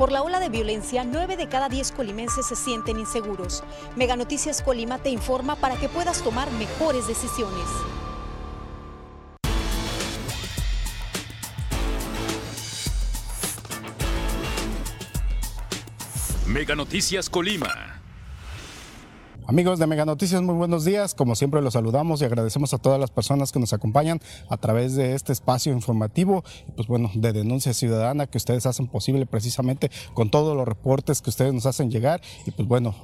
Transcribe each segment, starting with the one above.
Por la ola de violencia, 9 de cada 10 colimenses se sienten inseguros. Meganoticias Colima te informa para que puedas tomar mejores decisiones. Meganoticias Colima. Amigos de Meganoticias, muy buenos días. Como siempre los saludamos y agradecemos a todas las personas que nos acompañan a través de este espacio informativo, pues bueno, de denuncia ciudadana que ustedes hacen posible precisamente con todos los reportes que ustedes nos hacen llegar y pues bueno,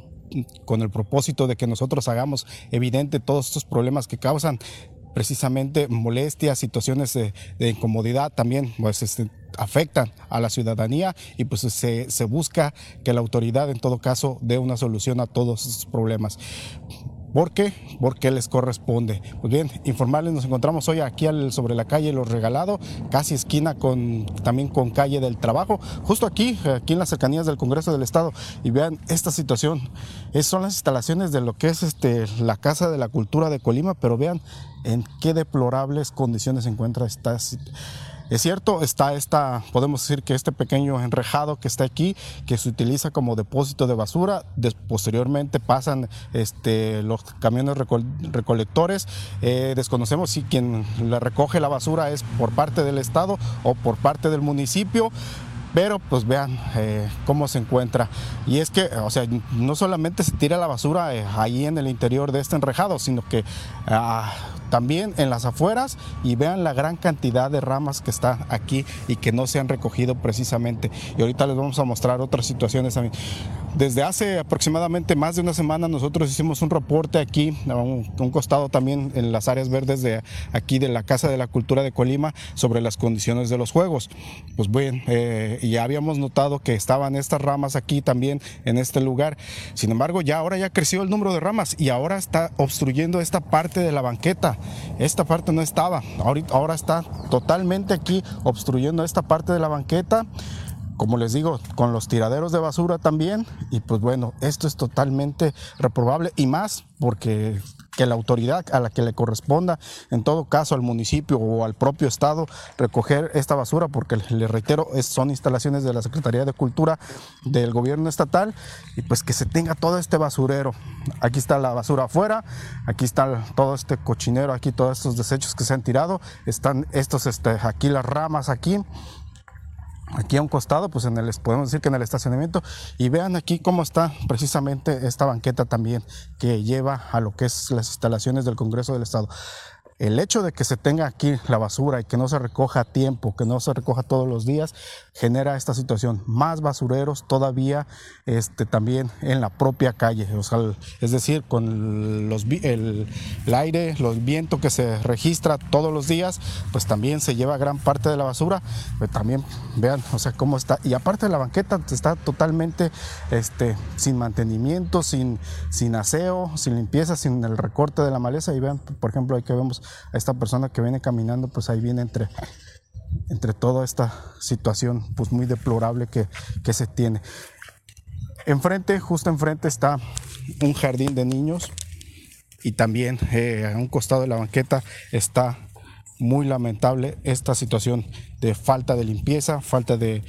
con el propósito de que nosotros hagamos evidente todos estos problemas que causan precisamente molestias, situaciones de incomodidad también, pues afectan a la ciudadanía y pues se busca que la autoridad en todo caso dé una solución a todos esos problemas. ¿Por qué? Porque les corresponde. Pues bien, informarles, nos encontramos hoy aquí sobre la calle Los Regalado, casi esquina también con calle del Trabajo, justo aquí en las cercanías del Congreso del Estado. Y vean esta situación, son las instalaciones de lo que es la Casa de la Cultura de Colima, pero vean en qué deplorables condiciones se encuentra esta situación. Es cierto, podemos decir que este pequeño enrejado que está aquí, que se utiliza como depósito de basura, posteriormente pasan los camiones recolectores, desconocemos si quien le recoge la basura es por parte del Estado o por parte del municipio. Pero pues vean cómo se encuentra. Y es que, o sea, no solamente se tira la basura ahí en el interior de este enrejado, sino que también en las afueras, y vean la gran cantidad de ramas que están aquí y que no se han recogido precisamente. Y ahorita les vamos a mostrar otras situaciones también. Desde hace aproximadamente más de una semana nosotros hicimos un reporte aquí, a un costado también en las áreas verdes de aquí de la Casa de la Cultura de Colima, sobre las condiciones de los juegos. Pues bien, ya habíamos notado que estaban estas ramas aquí también en este lugar. Sin embargo, ahora ya creció el número de ramas y ahora está obstruyendo esta parte de la banqueta. Esta parte no estaba, ahora está totalmente aquí obstruyendo esta parte de la banqueta. Como les digo, con los tiraderos de basura también. Y pues bueno, esto es totalmente reprobable y más porque que la autoridad a la que le corresponda, en todo caso al municipio o al propio Estado, recoger esta basura, porque les reitero, son instalaciones de la Secretaría de Cultura del gobierno estatal, y pues que se tenga todo este basurero. Aquí está la basura afuera, aquí está todo este cochinero, aquí todos estos desechos que se han tirado, están estos aquí las ramas aquí a un costado, pues podemos decir que en el estacionamiento. Y vean aquí cómo está precisamente esta banqueta también que lleva a lo que es las instalaciones del Congreso del Estado. El hecho de que se tenga aquí la basura y que no se recoja a tiempo, que no se recoja todos los días, genera esta situación. Más basureros todavía también en la propia calle. O sea, es decir, con el aire, los vientos que se registra todos los días, pues también se lleva gran parte de la basura. Pero también vean, o sea, cómo está. Y aparte de la banqueta, está totalmente sin mantenimiento, sin aseo, sin limpieza, sin el recorte de la maleza. Y vean, por ejemplo, aquí vemos a esta persona que viene caminando, pues ahí viene entre toda esta situación pues muy deplorable que se tiene. Justo enfrente está un jardín de niños y también a un costado de la banqueta está muy lamentable esta situación de falta de limpieza, falta de...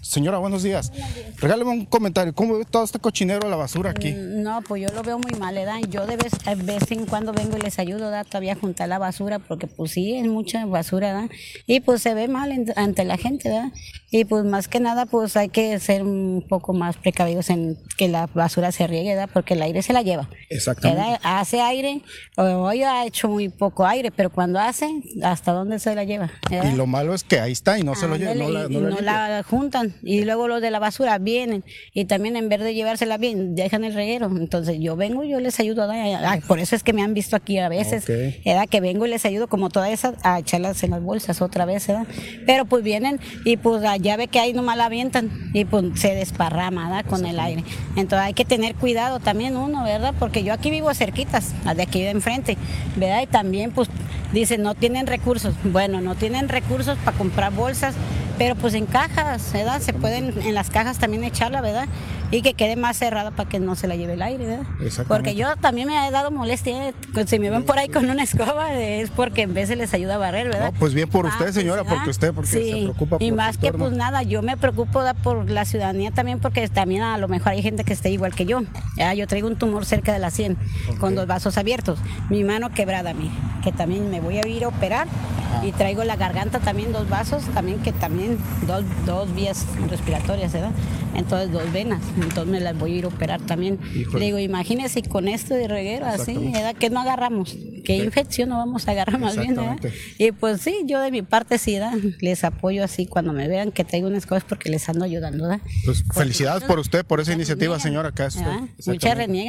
Señora, buenos días. Regáleme un comentario. ¿Cómo ve todo este cochinero, la basura aquí? No, pues yo lo veo muy mal, ¿verdad? Yo de vez en cuando vengo y les ayudo, ¿verdad? Todavía a juntar la basura, porque pues sí, es mucha basura, ¿verdad? Y pues se ve mal ante la gente, ¿verdad? Y pues más que nada, pues hay que ser un poco más precavidos en que la basura se riegue, ¿verdad? Porque el aire se la lleva. Exactamente. ¿Verdad? Hace aire, hoy ha hecho muy poco aire, pero cuando hace, ¿hasta dónde se la lleva? ¿Verdad? Y lo malo es que ahí está y no se lo llevan, no la juntan, y luego los de la basura vienen y también en vez de llevársela bien dejan el reguero. Entonces yo vengo, yo les ayudo, por eso es que me han visto aquí a veces, okay. Que vengo y les ayudo como todas esas a echarlas en las bolsas otra vez, ¿verdad? Pero pues vienen y pues ya ve que ahí nomás la avientan y pues se desparrama, ¿verdad? Con el aire. Entonces hay que tener cuidado también uno, ¿verdad? Porque yo aquí vivo cerquitas, de aquí de enfrente, ¿verdad? Y también pues dicen no tienen recursos, bueno, no tienen recursos para comprar bolsas pero pues en cajas, ¿verdad? Se pueden en las cajas también echarla, ¿verdad? Y que quede más cerrada para que no se la lleve el aire, ¿verdad? Porque yo también me he dado molestia, si me ven por ahí con una escoba, es porque en vez se les ayuda a barrer, ¿verdad? No, pues bien por usted, señora, porque usted se preocupa por el entorno. Y más que pues nada, yo me preocupo por la ciudadanía también, porque también a lo mejor hay gente que esté igual que yo. Ya, yo traigo un tumor cerca de la sien, con los vasos abiertos, mi mano quebrada, mire, que también me voy a ir a operar. Y traigo la garganta también, dos vasos, también que también dos vías respiratorias, ¿verdad? Entonces dos venas, entonces me las voy a ir a operar también. Híjole. Le digo, imagínese con esto de reguero así, ¿verdad? Que no agarramos, que infección no vamos a agarrar más bien, ¿verdad? Y pues sí, yo de mi parte sí, ¿verdad? Les apoyo así cuando me vean que traigo unas cosas porque les ando ayudando, ¿verdad? Pues porque felicidades por usted, por esa iniciativa, señora.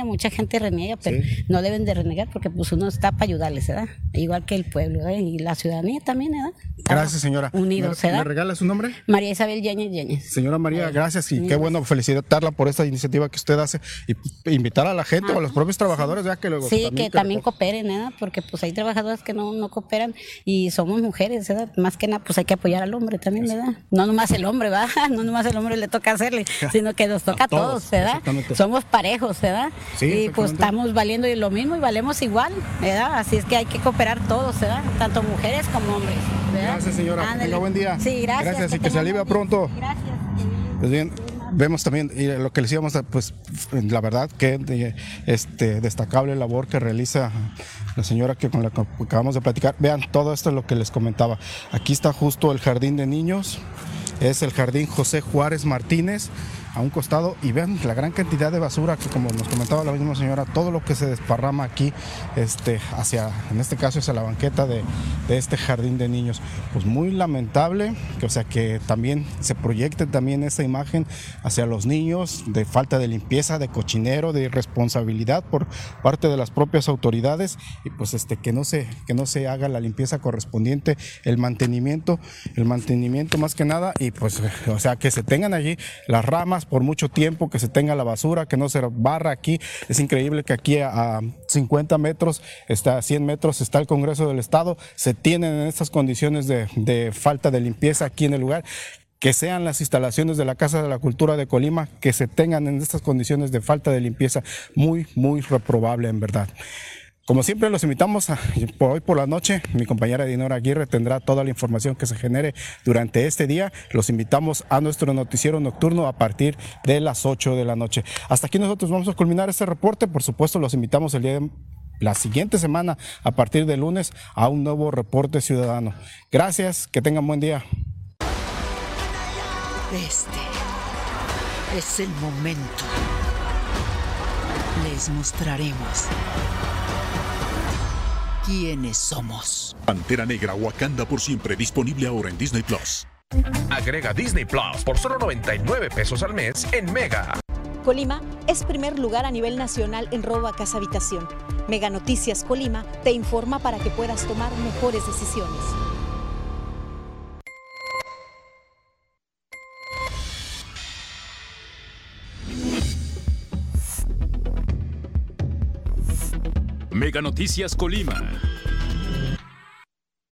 Mucha gente reniega, pero no deben de renegar porque pues uno está para ayudarles, ¿verdad? Igual que el pueblo, ¿verdad? Y la ciudadanía también, ¿verdad? Gracias, señora. Unidos, ¿verdad? ¿Me regala su nombre? María Isabel Yañez. Señora María, gracias y qué bueno felicitarla por esta iniciativa que usted hace y invitar a la gente o a los propios trabajadores, ya que luego también cooperen, ¿verdad? Porque pues hay trabajadoras que no cooperan y somos mujeres, ¿verdad? Más que nada pues hay que apoyar al hombre también, ¿verdad? No nomás el hombre, ¿verdad? No nomás el hombre le toca hacerle, sino que nos toca a todos, ¿verdad? Somos parejos, ¿verdad? Sí, y pues estamos valiendo lo mismo y valemos igual, ¿verdad? Así es que hay que cooperar todos, ¿verdad? Tanto mujeres como hombres, ¿verdad? Gracias, señora. Ándale. Que tenga buen día. Sí, gracias y que se alivia pronto. Gracias. Pues bien, vemos también y lo que les íbamos a, pues la verdad que destacable labor que realiza la señora que con la que acabamos de platicar. Vean, todo esto es lo que les comentaba. Aquí está justo el jardín de niños, es el jardín José Juárez Martínez, a un costado, y vean la gran cantidad de basura que, como nos comentaba la misma señora, todo lo que se desparrama aquí hacia, en este caso hacia la banqueta de este jardín de niños. Pues muy lamentable que, o sea, que también se proyecte también esta imagen hacia los niños de falta de limpieza, de cochinero, de irresponsabilidad por parte de las propias autoridades, y pues que no se haga la limpieza correspondiente, el mantenimiento más que nada, y pues o sea que se tengan allí las ramas por mucho tiempo, que se tenga la basura, que no se barra aquí. Es increíble que aquí a 50 metros, a 100 metros está el Congreso del Estado, se tienen en estas condiciones de falta de limpieza aquí en el lugar. Que sean las instalaciones de la Casa de la Cultura de Colima, que se tengan en estas condiciones de falta de limpieza, muy, muy reprobable en verdad. Como siempre los invitamos por hoy por la noche, mi compañera Dinora Aguirre tendrá toda la información que se genere durante este día. Los invitamos a nuestro noticiero nocturno a partir de las 8 de la noche. Hasta aquí nosotros vamos a culminar este reporte. Por supuesto los invitamos el día de la siguiente semana a partir de lunes a un nuevo reporte ciudadano. Gracias, que tengan buen día. Este es el momento. Les mostraremos ¿quiénes somos? Pantera Negra, Wakanda por siempre, disponible ahora en Disney Plus. Agrega Disney Plus por solo 99 pesos al mes en Mega. Colima es primer lugar a nivel nacional en robo a casa habitación. Meganoticias Colima te informa para que puedas tomar mejores decisiones. Meganoticias Colima.